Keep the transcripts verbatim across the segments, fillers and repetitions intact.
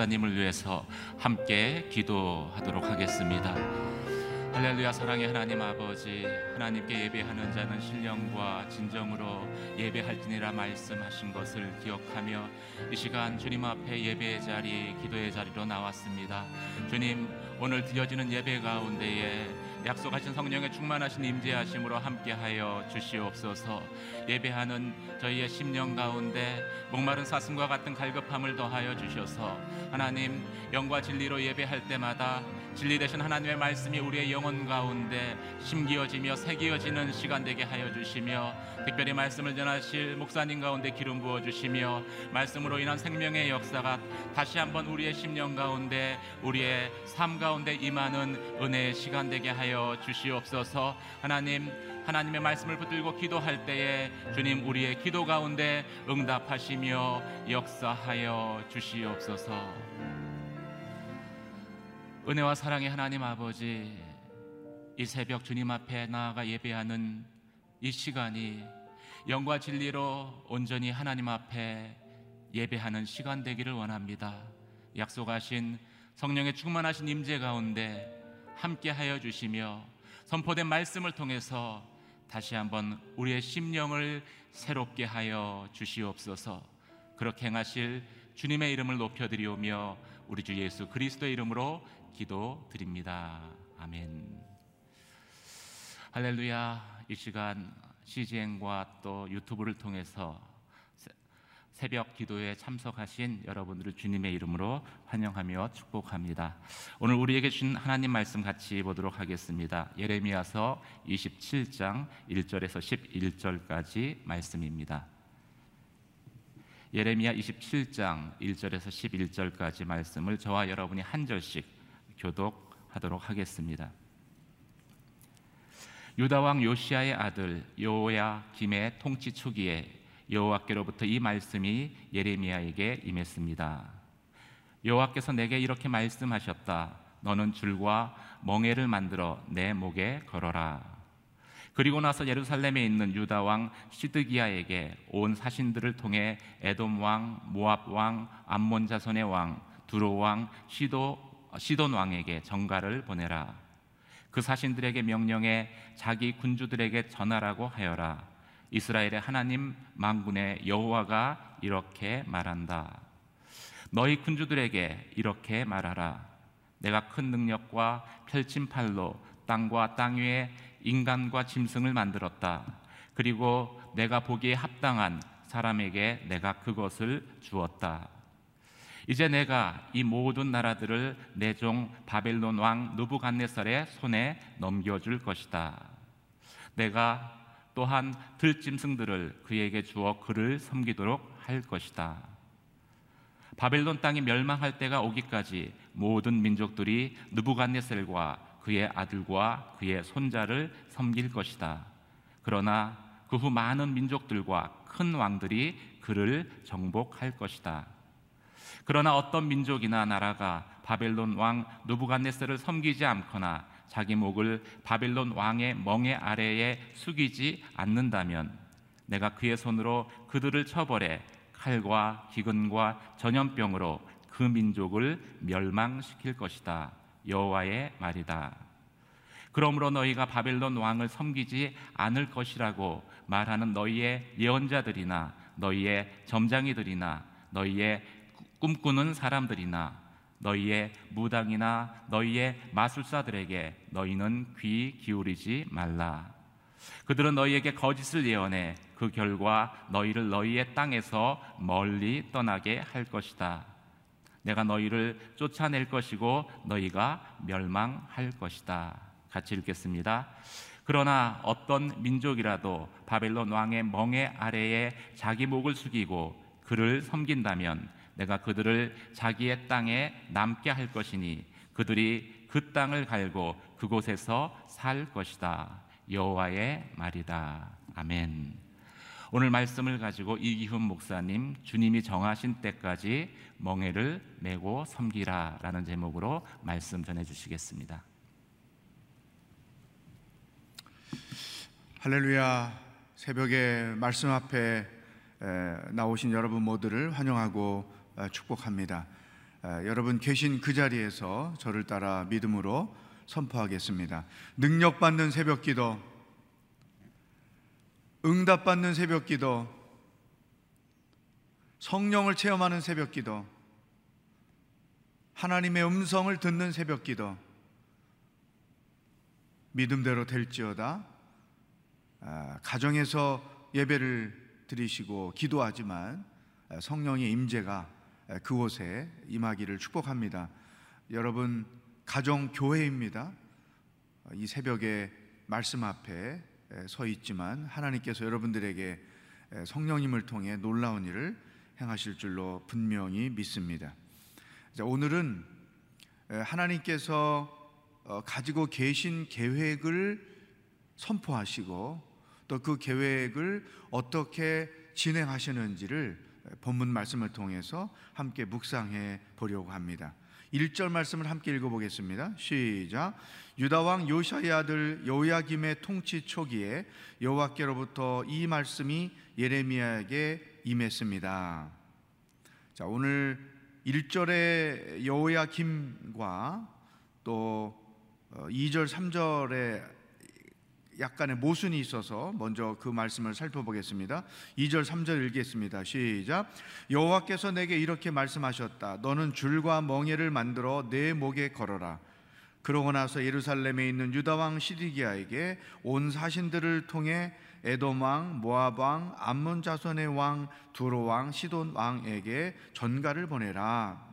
목사님을 위해서 함께 기도하도록 하겠습니다. 할렐루야. 사랑의 하나님 아버지, 하나님께 예배하는 자는 신령과 진정으로 예배할지니라 말씀하신 것을 기억하며 이 시간 주님 앞에 예배의 자리, 기도의 자리로 나왔습니다. 주님, 오늘 드려지는 예배 가운데에 약속하신 성령의 충만하신 임재하심으로 함께하여 주시옵소서. 예배하는 저희의 심령 가운데 목마른 사슴과 같은 갈급함을 더하여 주셔서 하나님, 영과 진리로 예배할 때마다 진리 되신 하나님의 말씀이 우리의 영혼 가운데 심기어지며 새기어지는 시간 되게 하여 주시며, 특별히 말씀을 전하실 목사님 가운데 기름 부어주시며 말씀으로 인한 생명의 역사가 다시 한번 우리의 심령 가운데, 우리의 삶 가운데 임하는 은혜의 시간 되게 하여 주시옵소서. 하나님, 하나님의 말씀을 붙들고 기도할 때에 주님, 우리의 기도 가운데 응답하시며 역사하여 주시옵소서. 은혜와 사랑의 하나님 아버지, 이 새벽 주님 앞에 나아가 예배하는 이 시간이 영과 진리로 온전히 하나님 앞에 예배하는 시간 되기를 원합니다. 약속하신 성령의 충만하신 임재 가운데 함께하여 주시며 선포된 말씀을 통해서 다시 한번 우리의 심령을 새롭게 하여 주시옵소서. 그렇게 행하실 주님의 이름을 높여드리오며 우리 주 예수 그리스도의 이름으로 기도드립니다. 아멘. 할렐루야. 이 시간 씨지엔과 또 유튜브를 통해서 새벽 기도에 참석하신 여러분들을 주님의 이름으로 환영하며 축복합니다. 오늘 우리에게 주신 하나님 말씀 같이 보도록 하겠습니다. 예레미야서 이십칠 장 일 절에서 십일 절까지 말씀입니다. 예레미야 이십칠 장 일 절에서 십일 절까지 말씀을 저와 여러분이 한 절씩 교독하도록 하겠습니다. 유다왕 요시아의 아들 여호야김의 통치 초기에 여호와께로부터 이 말씀이 예레미야에게 임했습니다. 여호와께서 내게 이렇게 말씀하셨다. 너는 줄과 멍에를 만들어 내 목에 걸어라. 그리고 나서 예루살렘에 있는 유다왕 시드기야에게 온 사신들을 통해 에돔 왕, 모압 왕, 암몬 자손의 왕, 두로 왕, 시도 시돈 왕에게 전가를 보내라. 그 사신들에게 명령해 자기 군주들에게 전하라고 하여라. 이스라엘의 하나님 만군의 여호와가 이렇게 말한다. 너희 군주들에게 이렇게 말하라. 내가 큰 능력과 펼친 팔로 땅과 땅 위에 인간과 짐승을 만들었다. 그리고 내가 보기에 합당한 사람에게 내가 그것을 주었다. 이제 내가 이 모든 나라들을 내 종 바벨론 왕 느부갓네살의 손에 넘겨줄 것이다. 내가 또한 들짐승들을 그에게 주어 그를 섬기도록 할 것이다. 바벨론 땅이 멸망할 때가 오기까지 모든 민족들이 느부갓네살과 그의 아들과 그의 손자를 섬길 것이다. 그러나 그 후 많은 민족들과 큰 왕들이 그를 정복할 것이다. 그러나 어떤 민족이나 나라가 바벨론 왕 느부갓네살을 섬기지 않거나 자기 목을 바벨론 왕의 멍에 아래에 숙이지 않는다면 내가 그의 손으로 그들을 처벌해 칼과 기근과 전염병으로 그 민족을 멸망시킬 것이다. 여호와의 말이다. 그러므로 너희가 바벨론 왕을 섬기지 않을 것이라고 말하는 너희의 예언자들이나 너희의 점장이들이나 너희의 꿈꾸는 사람들이나 너희의 무당이나 너희의 마술사들에게 너희는 귀 기울이지 말라. 그들은 너희에게 거짓을 예언해 그 결과 너희를 너희의 땅에서 멀리 떠나게 할 것이다. 내가 너희를 쫓아낼 것이고 너희가 멸망할 것이다. 같이 읽겠습니다. 그러나 어떤 민족이라도 바벨론 왕의 멍에 아래에 자기 목을 숙이고 그를 섬긴다면 내가 그들을 자기의 땅에 남게 할 것이니 그들이 그 땅을 갈고 그곳에서 살 것이다. 여호와의 말이다. 아멘. 오늘 말씀을 가지고 이기훈 목사님, 주님이 정하신 때까지 멍에를 메고 섬기라 라는 제목으로 말씀 전해주시겠습니다. 할렐루야. 새벽에 말씀 앞에 나오신 여러분 모두를 환영하고 축복합니다. 여러분 계신 그 자리에서 저를 따라 믿음으로 선포하겠습니다. 능력받는 새벽기도, 응답받는 새벽기도, 성령을 체험하는 새벽기도, 하나님의 음성을 듣는 새벽기도, 믿음대로 될지어다. 아, 가정에서 예배를 드리시고 기도하지만 성령의 임재가 그곳에 임하기를 축복합니다. 여러분, 가정 교회입니다. 이 새벽에 말씀 앞에 서 있지만 하나님께서 여러분들에게 성령님을 통해 놀라운 일을 행하실 줄로 분명히 믿습니다. 자, 오늘은 하나님께서 가지고 계신 계획을 선포하시고 또 그 계획을 어떻게 진행하시는지를 본문 말씀을 통해서 함께 묵상해 보려고 합니다. 일 절 말씀을 함께 읽어보겠습니다. 시작. 유다왕 요시아의 아들 여호야김의 통치 초기에 여호와께로부터 이 말씀이 예레미야에게 임했습니다. 자, 오늘 일 절의 여호야김과 또 이 절 삼 절의 약간의 모순이 있어서 먼저 그 말씀을 살펴보겠습니다. 이 절 삼 절 읽겠습니다. 시작. 여호와께서 내게 이렇게 말씀하셨다. 너는 줄과 멍에를 만들어 내 목에 걸어라. 그러고 나서 예루살렘에 있는 유다왕 시드기야에게 온 사신들을 통해 에돔 왕, 모압 왕, 암몬 자손의 왕, 두로 왕, 시돈 왕에게 전가를 보내라.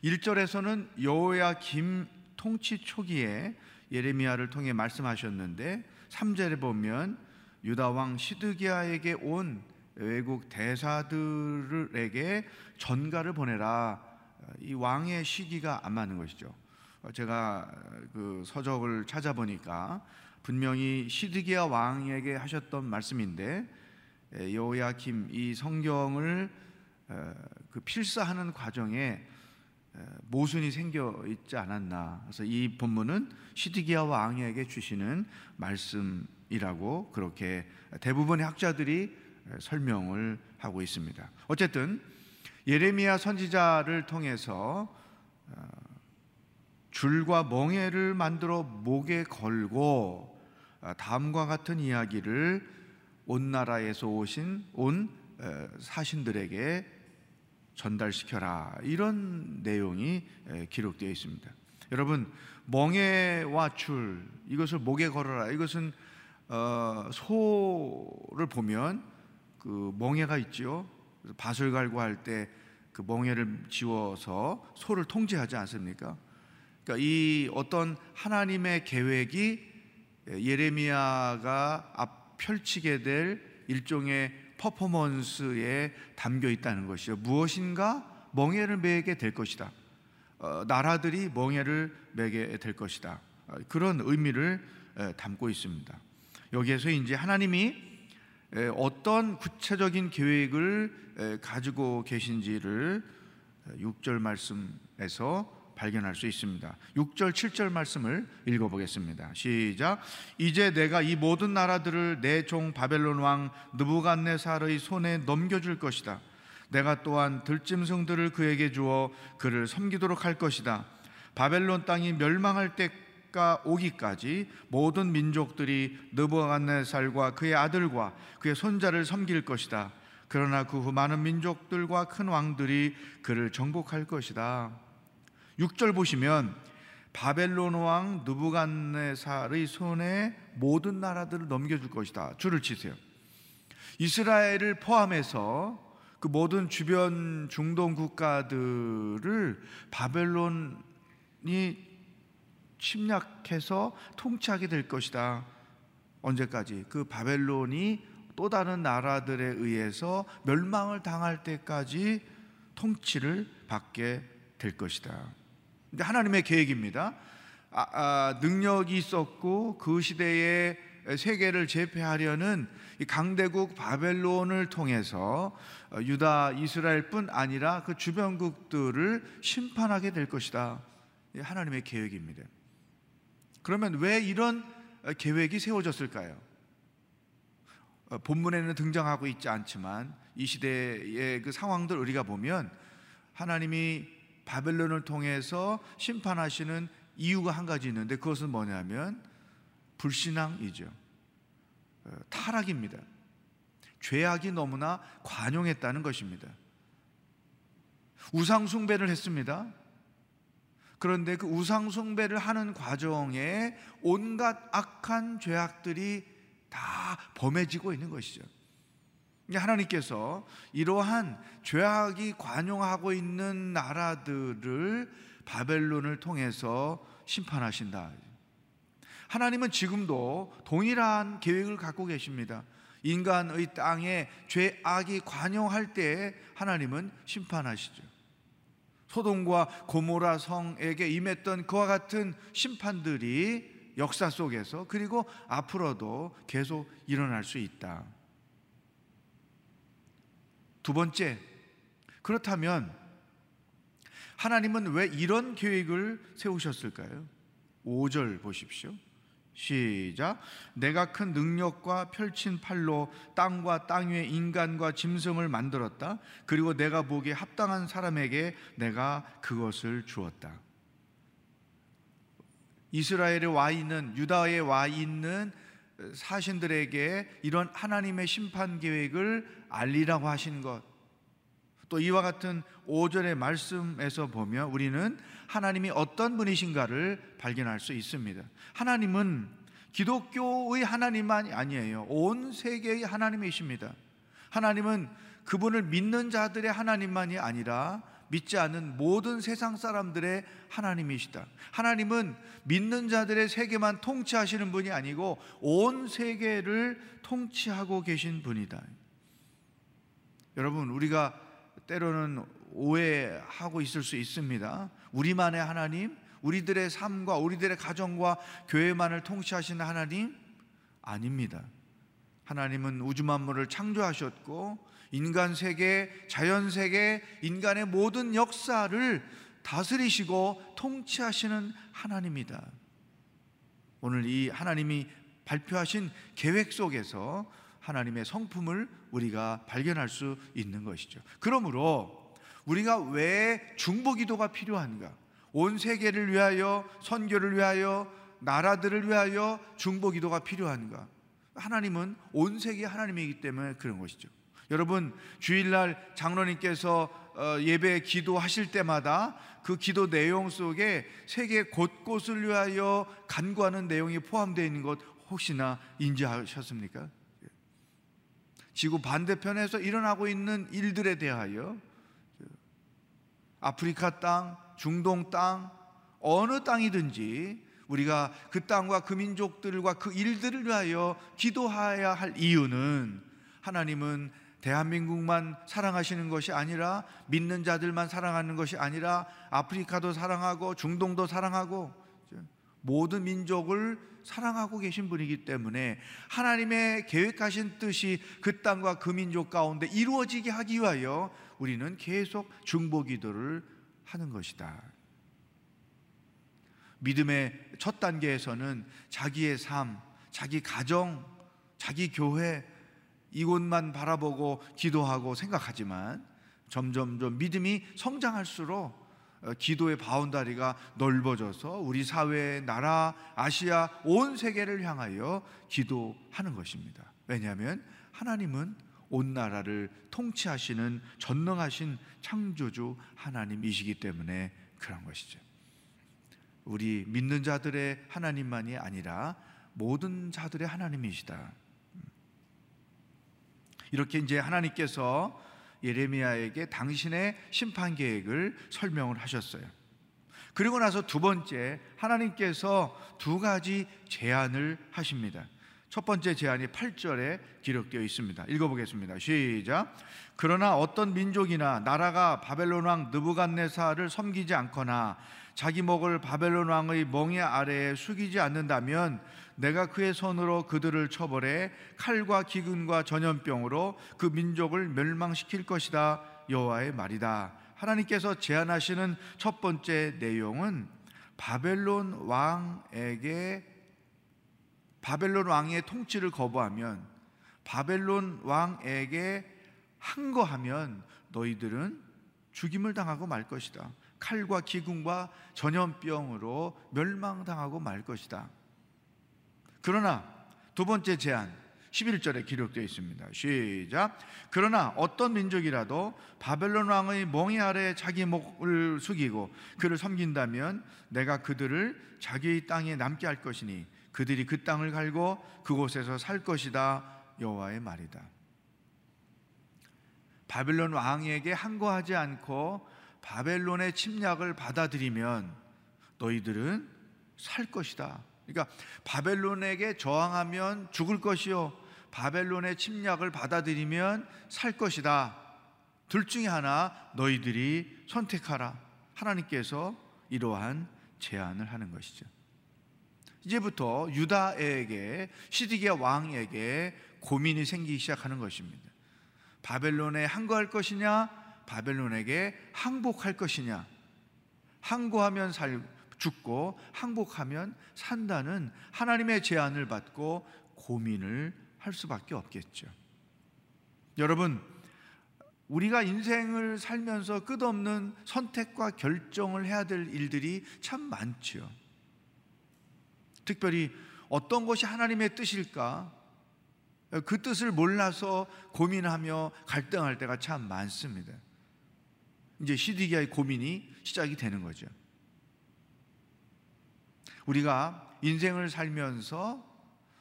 일 절에서는 여호야김 통치 초기에 예레미야를 통해 말씀하셨는데 삼 절에 보면 유다왕 시드기야에게 온 외국 대사들에게 전가를 보내라. 이 왕의 시기가 안 맞는 것이죠. 제가 그 서적을 찾아보니까 분명히 시드기야 왕에게 하셨던 말씀인데 여호야김 이 성경을 그 필사하는 과정에 모순이 생겨 있지 않았나. 그래서 이 본문은 시드기야 왕에게 주시는 말씀이라고 그렇게 대부분의 학자들이 설명을 하고 있습니다. 어쨌든 예레미야 선지자를 통해서 줄과 멍에를 만들어 목에 걸고 다음과 같은 이야기를 온 나라에서 오신 온 사신들에게 전달시켜라, 이런 내용이 기록되어 있습니다. 여러분, 멍에와 줄, 이것을 목에 걸어라. 이것은 어, 소를 보면 그 멍에가 있지요. 밭을 갈고 할 때 그 멍에를 지워서 소를 통제하지 않습니까? 그러니까 이 어떤 하나님의 계획이 예레미야가 앞 펼치게 될 일종의 퍼포먼스에 담겨 있다는 것이죠. 무엇인가 멍에를 매게 될 것이다. 어, 나라들이 멍에를 매게 될 것이다. 어, 그런 의미를 에, 담고 있습니다. 여기에서 이제 하나님이 에, 어떤 구체적인 계획을 에, 가지고 계신지를 육 절 말씀에서 발견할 수 있습니다. 육 절 칠 절 말씀을 읽어보겠습니다. 시작. 이제 내가 이 모든 나라들을 내 종 바벨론 왕 느부갓네살의 손에 넘겨줄 것이다. 내가 또한 들짐승들을 그에게 주어 그를 섬기도록 할 것이다. 바벨론 땅이 멸망할 때가 오기까지 모든 민족들이 느부갓네살과 그의 아들과 그의 손자를 섬길 것이다. 그러나 그 후 많은 민족들과 큰 왕들이 그를 정복할 것이다. 육 절 보시면 바벨론 왕 느부갓네살의 손에 모든 나라들을 넘겨줄 것이다. 줄을 치세요. 이스라엘을 포함해서 그 모든 주변 중동 국가들을 바벨론이 침략해서 통치하게 될 것이다. 언제까지? 그 바벨론이 또 다른 나라들에 의해서 멸망을 당할 때까지 통치를 받게 될 것이다. 근데 하나님의 계획입니다. 아, 아, 능력이 있었고 그 시대에 세계를 제패하려는 이 강대국 바벨론을 통해서 유다 이스라엘뿐 아니라 그 주변국들을 심판하게 될 것이다. 하나님의 계획입니다. 그러면 왜 이런 계획이 세워졌을까요? 본문에는 등장하고 있지 않지만 이 시대의 그 상황들 우리가 보면 하나님이 바벨론을 통해서 심판하시는 이유가 한 가지 있는데 그것은 뭐냐면 불신앙이죠. 타락입니다. 죄악이 너무나 관용했다는 것입니다. 우상숭배를 했습니다. 그런데 그 우상숭배를 하는 과정에 온갖 악한 죄악들이 다 범해지고 있는 것이죠. 하나님께서 이러한 죄악이 관용하고 있는 나라들을 바벨론을 통해서 심판하신다. 하나님은 지금도 동일한 계획을 갖고 계십니다. 인간의 땅에 죄악이 관용할 때 하나님은 심판하시죠. 소돔과 고모라 성에게 임했던 그와 같은 심판들이 역사 속에서 그리고 앞으로도 계속 일어날 수 있다. 두 번째, 그렇다면 하나님은 왜 이런 계획을 세우셨을까요? 오 절 보십시오. 시작. 내가 큰 능력과 펼친 팔로 땅과 땅 위에 인간과 짐승을 만들었다. 그리고 내가 보기에 합당한 사람에게 내가 그것을 주었다. 이스라엘에 와 있는, 유다에 와 있는 사신들에게 이런 하나님의 심판 계획을 알리라고 하신 것, 또 이와 같은 오 절의 말씀에서 보면 우리는 하나님이 어떤 분이신가를 발견할 수 있습니다. 하나님은 기독교의 하나님만이 아니에요. 온 세계의 하나님이십니다. 하나님은 그분을 믿는 자들의 하나님만이 아니라 믿지 않는 모든 세상 사람들의 하나님이시다. 하나님은 믿는 자들의 세계만 통치하시는 분이 아니고 온 세계를 통치하고 계신 분이다. 여러분, 우리가 때로는 오해하고 있을 수 있습니다. 우리만의 하나님, 우리들의 삶과 우리들의 가정과 교회만을 통치하시는 하나님 아닙니다. 하나님은 우주 만물을 창조하셨고 인간 세계, 자연 세계, 인간의 모든 역사를 다스리시고 통치하시는 하나님이다. 오늘 이 하나님이 발표하신 계획 속에서 하나님의 성품을 우리가 발견할 수 있는 것이죠. 그러므로 우리가 왜 중보기도가 필요한가? 온 세계를 위하여, 선교를 위하여, 나라들을 위하여 중보기도가 필요한가? 하나님은 온 세계 하나님이기 때문에 그런 것이죠. 여러분, 주일날 장로님께서 예배 기도하실 때마다 그 기도 내용 속에 세계 곳곳을 위하여 간구하는 내용이 포함되어 있는 것 혹시나 인지하셨습니까? 지구 반대편에서 일어나고 있는 일들에 대하여 아프리카 땅, 중동 땅, 어느 땅이든지 우리가 그 땅과 그 민족들과 그 일들을 위하여 기도해야 할 이유는 하나님은 대한민국만 사랑하시는 것이 아니라 믿는 자들만 사랑하는 것이 아니라 아프리카도 사랑하고 중동도 사랑하고 모든 민족을 사랑하고 계신 분이기 때문에 하나님의 계획하신 뜻이 그 땅과 그 민족 가운데 이루어지게 하기 위하여 우리는 계속 중보기도를 하는 것이다. 믿음의 첫 단계에서는 자기의 삶, 자기 가정, 자기 교회 이곳만 바라보고 기도하고 생각하지만 점점점 믿음이 성장할수록 기도의 바운다리가 넓어져서 우리 사회, 나라, 아시아 온 세계를 향하여 기도하는 것입니다. 왜냐하면 하나님은 온 나라를 통치하시는 전능하신 창조주 하나님이시기 때문에 그런 것이죠. 우리 믿는 자들의 하나님만이 아니라 모든 자들의 하나님이시다. 이렇게 이제 하나님께서 예레미야에게 당신의 심판 계획을 설명을 하셨어요. 그리고 나서 두 번째, 하나님께서 두 가지 제안을 하십니다. 첫 번째 제안이 팔 절에 기록되어 있습니다. 읽어보겠습니다. 시작. 그러나 어떤 민족이나 나라가 바벨론 왕 느부갓네살을 섬기지 않거나 자기 목을 바벨론 왕의 멍에 아래에 숙이지 않는다면 내가 그의 손으로 그들을 처벌해 칼과 기근과 전염병으로 그 민족을 멸망시킬 것이다. 여호와의 말이다. 하나님께서 제안하시는 첫 번째 내용은 바벨론 왕에게, 바벨론 왕의 통치를 거부하면, 바벨론 왕에게 항거하면 너희들은 죽임을 당하고 말 것이다. 칼과 기근과 전염병으로 멸망당하고 말 것이다. 그러나 두 번째 제안, 십일 절에 기록되어 있습니다. 시작. 그러나 어떤 민족이라도 바벨론 왕의 멍에 아래 자기 목을 숙이고 그를 섬긴다면 내가 그들을 자기의 땅에 남게 할 것이니 그들이 그 땅을 갈고 그곳에서 살 것이다. 여호와의 말이다. 바벨론 왕에게 항거하지 않고 바벨론의 침략을 받아들이면 너희들은 살 것이다. 그러니까 바벨론에게 저항하면 죽을 것이요, 바벨론의 침략을 받아들이면 살 것이다. 둘 중에 하나 너희들이 선택하라. 하나님께서 이러한 제안을 하는 것이죠. 이제부터 유다에게, 시드기야 왕에게 고민이 생기기 시작하는 것입니다. 바벨론에 항거할 것이냐, 바벨론에게 항복할 것이냐. 항거하면 살, 죽고 항복하면 산다는 하나님의 제안을 받고 고민을 할 수밖에 없겠죠. 여러분, 우리가 인생을 살면서 끝없는 선택과 결정을 해야 될 일들이 참 많죠. 특별히 어떤 것이 하나님의 뜻일까? 그 뜻을 몰라서 고민하며 갈등할 때가 참 많습니다. 이제 시드기야의 고민이 시작이 되는 거죠. 우리가 인생을 살면서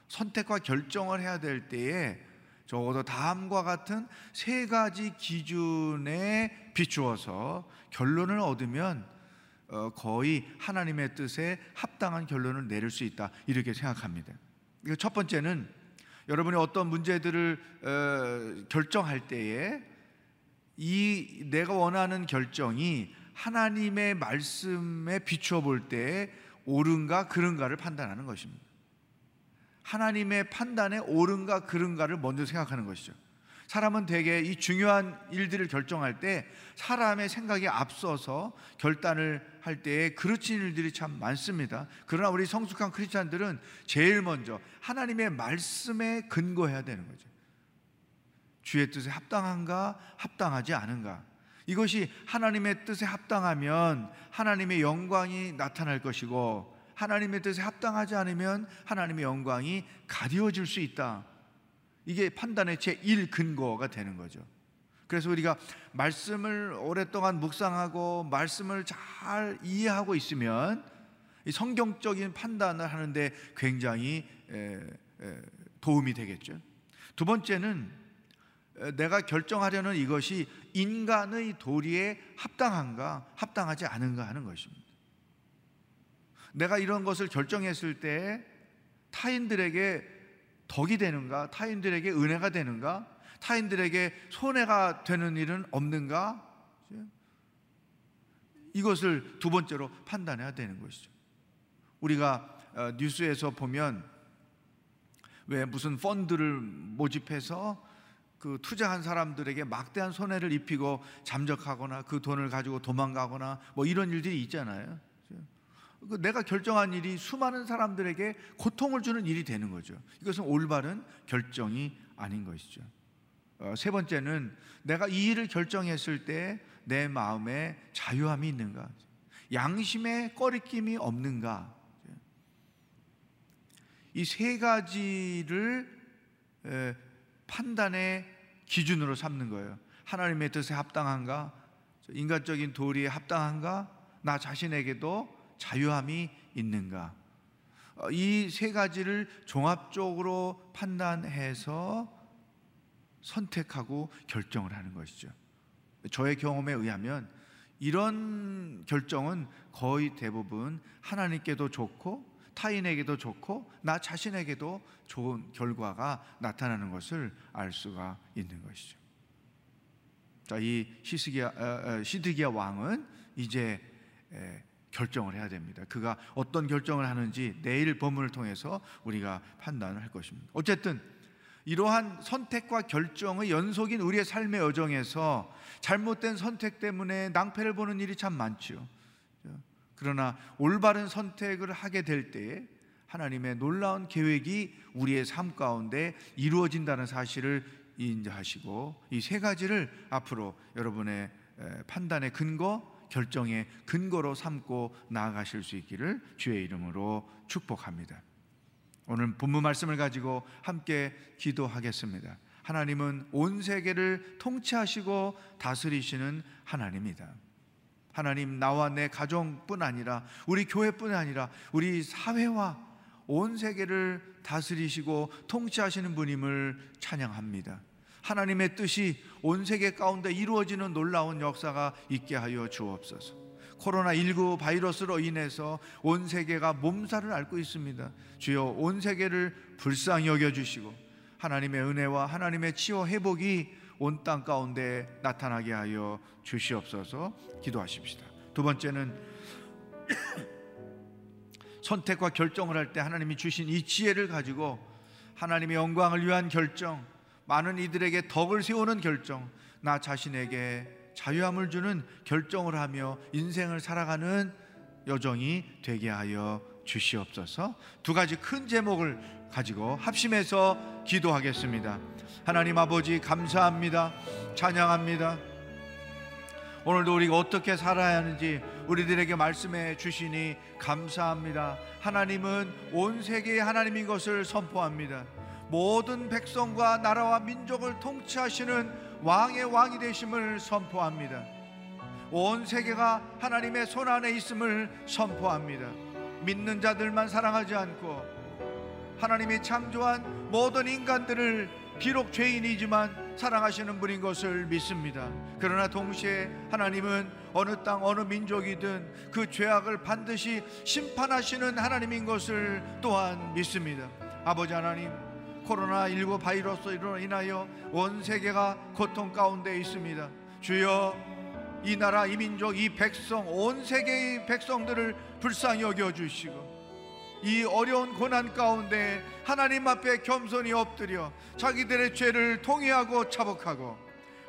선택과 결정을 해야 될 때에 적어도 다음과 같은 세 가지 기준에 비추어서 결론을 얻으면 거의 하나님의 뜻에 합당한 결론을 내릴 수 있다, 이렇게 생각합니다. 첫 번째는 여러분이 어떤 문제들을 결정할 때에 이 내가 원하는 결정이 하나님의 말씀에 비추어 볼 때에 옳은가 그른가를 판단하는 것입니다. 하나님의 판단에 옳은가 그른가를 먼저 생각하는 것이죠. 사람은 대개 이 중요한 일들을 결정할 때 사람의 생각에 앞서서 결단을 할 때에 그르친 일들이 참 많습니다. 그러나 우리 성숙한 크리스찬들은 제일 먼저 하나님의 말씀에 근거해야 되는 거죠. 주의 뜻에 합당한가 합당하지 않은가. 이것이 하나님의 뜻에 합당하면 하나님의 영광이 나타날 것이고, 하나님의 뜻에 합당하지 않으면 하나님의 영광이 가려질 수 있다. 이게 판단의 제일 근거가 되는 거죠. 그래서 우리가 말씀을 오랫동안 묵상하고 말씀을 잘 이해하고 있으면 이 성경적인 판단을 하는데 굉장히 에, 에, 도움이 되겠죠. 두 번째는 내가 결정하려는 이것이 인간의 도리에 합당한가 합당하지 않은가 하는 것입니다. 내가 이런 것을 결정했을 때 타인들에게 덕이 되는가, 타인들에게 은혜가 되는가, 타인들에게 손해가 되는 일은 없는가, 이것을 두 번째로 판단해야 되는 것이죠. 우리가 뉴스에서 보면 왜 무슨 펀드를 모집해서 그 투자한 사람들에게 막대한 손해를 입히고 잠적하거나 그 돈을 가지고 도망가거나 뭐 이런 일들이 있잖아요. 내가 결정한 일이 수많은 사람들에게 고통을 주는 일이 되는 거죠. 이것은 올바른 결정이 아닌 것이죠. 어, 세 번째는 내가 이 일을 결정했을 때 내 마음에 자유함이 있는가, 양심의 꺼리낌이 없는가. 이 세 가지를 에, 판단의 기준으로 삼는 거예요. 하나님의 뜻에 합당한가, 인간적인 도리에 합당한가, 나 자신에게도 자유함이 있는가. 이 세 가지를 종합적으로 판단해서 선택하고 결정을 하는 것이죠. 저의 경험에 의하면 이런 결정은 거의 대부분 하나님께도 좋고 타인에게도 좋고 나 자신에게도 좋은 결과가 나타나는 것을 알 수가 있는 것이죠. 자, 이 시드기야, 시드기야 왕은 이제 에, 결정을 해야 됩니다. 그가 어떤 결정을 하는지 내일 본문을 통해서 우리가 판단을 할 것입니다. 어쨌든 이러한 선택과 결정의 연속인 우리의 삶의 여정에서 잘못된 선택 때문에 낭패를 보는 일이 참 많죠. 그러나 올바른 선택을 하게 될 때에 하나님의 놀라운 계획이 우리의 삶 가운데 이루어진다는 사실을 인지하시고, 이 세 가지를 앞으로 여러분의 판단의 근거, 결정의 근거로 삼고 나아가실 수 있기를 주의 이름으로 축복합니다. 오늘 본문 말씀을 가지고 함께 기도하겠습니다. 하나님은 온 세계를 통치하시고 다스리시는 하나님입니다. 하나님, 나와 내 가정뿐 아니라 우리 교회뿐 아니라 우리 사회와 온 세계를 다스리시고 통치하시는 분임을 찬양합니다. 하나님의 뜻이 온 세계 가운데 이루어지는 놀라운 역사가 있게 하여 주옵소서. 코로나십구 바이러스로 인해서 온 세계가 몸살을 앓고 있습니다. 주여, 온 세계를 불쌍히 여겨주시고 하나님의 은혜와 하나님의 치유 회복이 온 땅 가운데 나타나게 하여 주시옵소서. 기도하십시다. 두 번째는 선택과 결정을 할 때 하나님이 주신 이 지혜를 가지고 하나님의 영광을 위한 결정, 많은 이들에게 덕을 세우는 결정, 나 자신에게 자유함을 주는 결정을 하며 인생을 살아가는 여정이 되게 하여 주시옵소서. 두 가지 큰 제목을 가지고 합심해서 기도하겠습니다. 하나님 아버지, 감사합니다. 찬양합니다. 오늘도 우리가 어떻게 살아야 하는지 우리들에게 말씀해 주시니 감사합니다. 하나님은 온 세계의 하나님인 것을 선포합니다. 모든 백성과 나라와 민족을 통치하시는 왕의 왕이 되심을 선포합니다. 온 세계가 하나님의 손 안에 있음을 선포합니다. 믿는 자들만 사랑하지 않고 하나님이 창조한 모든 인간들을 비록 죄인이지만 사랑하시는 분인 것을 믿습니다. 그러나 동시에 하나님은 어느 땅 어느 민족이든 그 죄악을 반드시 심판하시는 하나님인 것을 또한 믿습니다. 아버지 하나님, 코로나십구 바이러스로 인하여 온 세계가 고통 가운데 있습니다. 주여, 이 나라, 이 민족, 이 백성, 온 세계의 백성들을 불쌍히 여겨주시고 이 어려운 고난 가운데 하나님 앞에 겸손히 엎드려 자기들의 죄를 통회하고 자복하고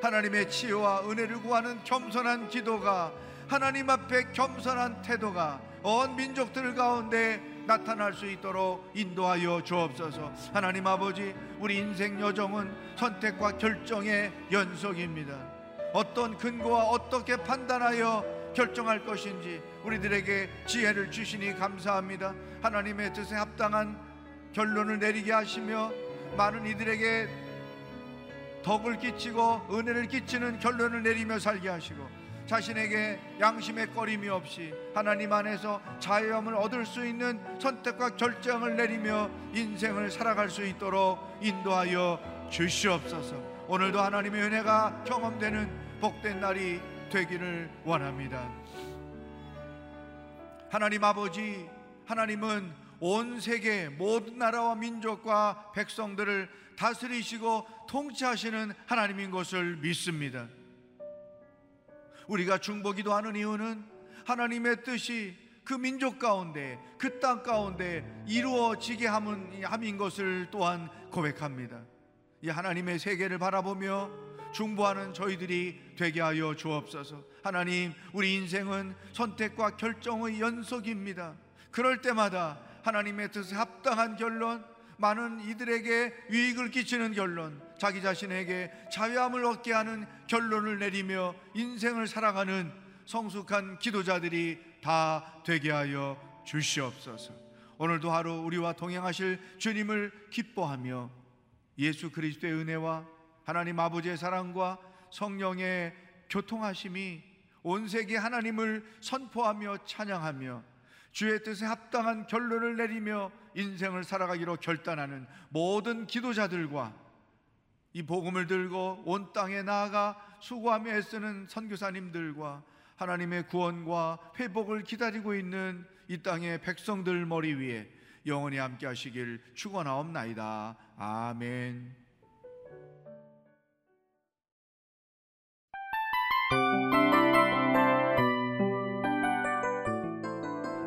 하나님의 치유와 은혜를 구하는 겸손한 기도가, 하나님 앞에 겸손한 태도가 온 민족들 가운데 나타날 수 있도록 인도하여 주옵소서. 하나님 아버지, 우리 인생 여정은 선택과 결정의 연속입니다. 어떤 근거와 어떻게 판단하여 결정할 것인지 우리들에게 지혜를 주시니 감사합니다. 하나님의 뜻에 합당한 결론을 내리게 하시며 많은 이들에게 덕을 끼치고 은혜를 끼치는 결론을 내리며 살게 하시고 자신에게 양심의 꺼림이 없이 하나님 안에서 자유함을 얻을 수 있는 선택과 결정을 내리며 인생을 살아갈 수 있도록 인도하여 주시옵소서. 오늘도 하나님의 은혜가 경험되는 복된 날이 되기를 원합니다. 하나님 아버지, 하나님은 온 세계 모든 나라와 민족과 백성들을 다스리시고 통치하시는 하나님인 것을 믿습니다. 우리가 중보기도 하는 이유는 하나님의 뜻이 그 민족 가운데, 그 땅 가운데 이루어지게 함인 것을 또한 고백합니다. 이 하나님의 세계를 바라보며 중보하는 저희들이 되게 하여 주옵소서. 하나님, 우리 인생은 선택과 결정의 연속입니다. 그럴 때마다 하나님의 뜻에 합당한 결론, 많은 이들에게 유익을 끼치는 결론, 자기 자신에게 자유함을 얻게 하는 결론을 내리며 인생을 살아가는 성숙한 기도자들이 다 되게 하여 주시옵소서. 오늘도 하루 우리와 동행하실 주님을 기뻐하며 예수 그리스도의 은혜와 하나님 아버지의 사랑과 성령의 교통하심이 온 세계 하나님을 선포하며 찬양하며 주의 뜻에 합당한 결론을 내리며 인생을 살아가기로 결단하는 모든 기도자들과 이 복음을 들고 온 땅에 나아가 수고하며 애쓰는 선교사님들과 하나님의 구원과 회복을 기다리고 있는 이 땅의 백성들 머리 위에 영원히 함께 하시길 축원하옵나이다. 아멘.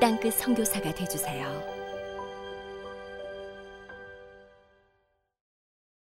땅끝 선교사가 되어주세요.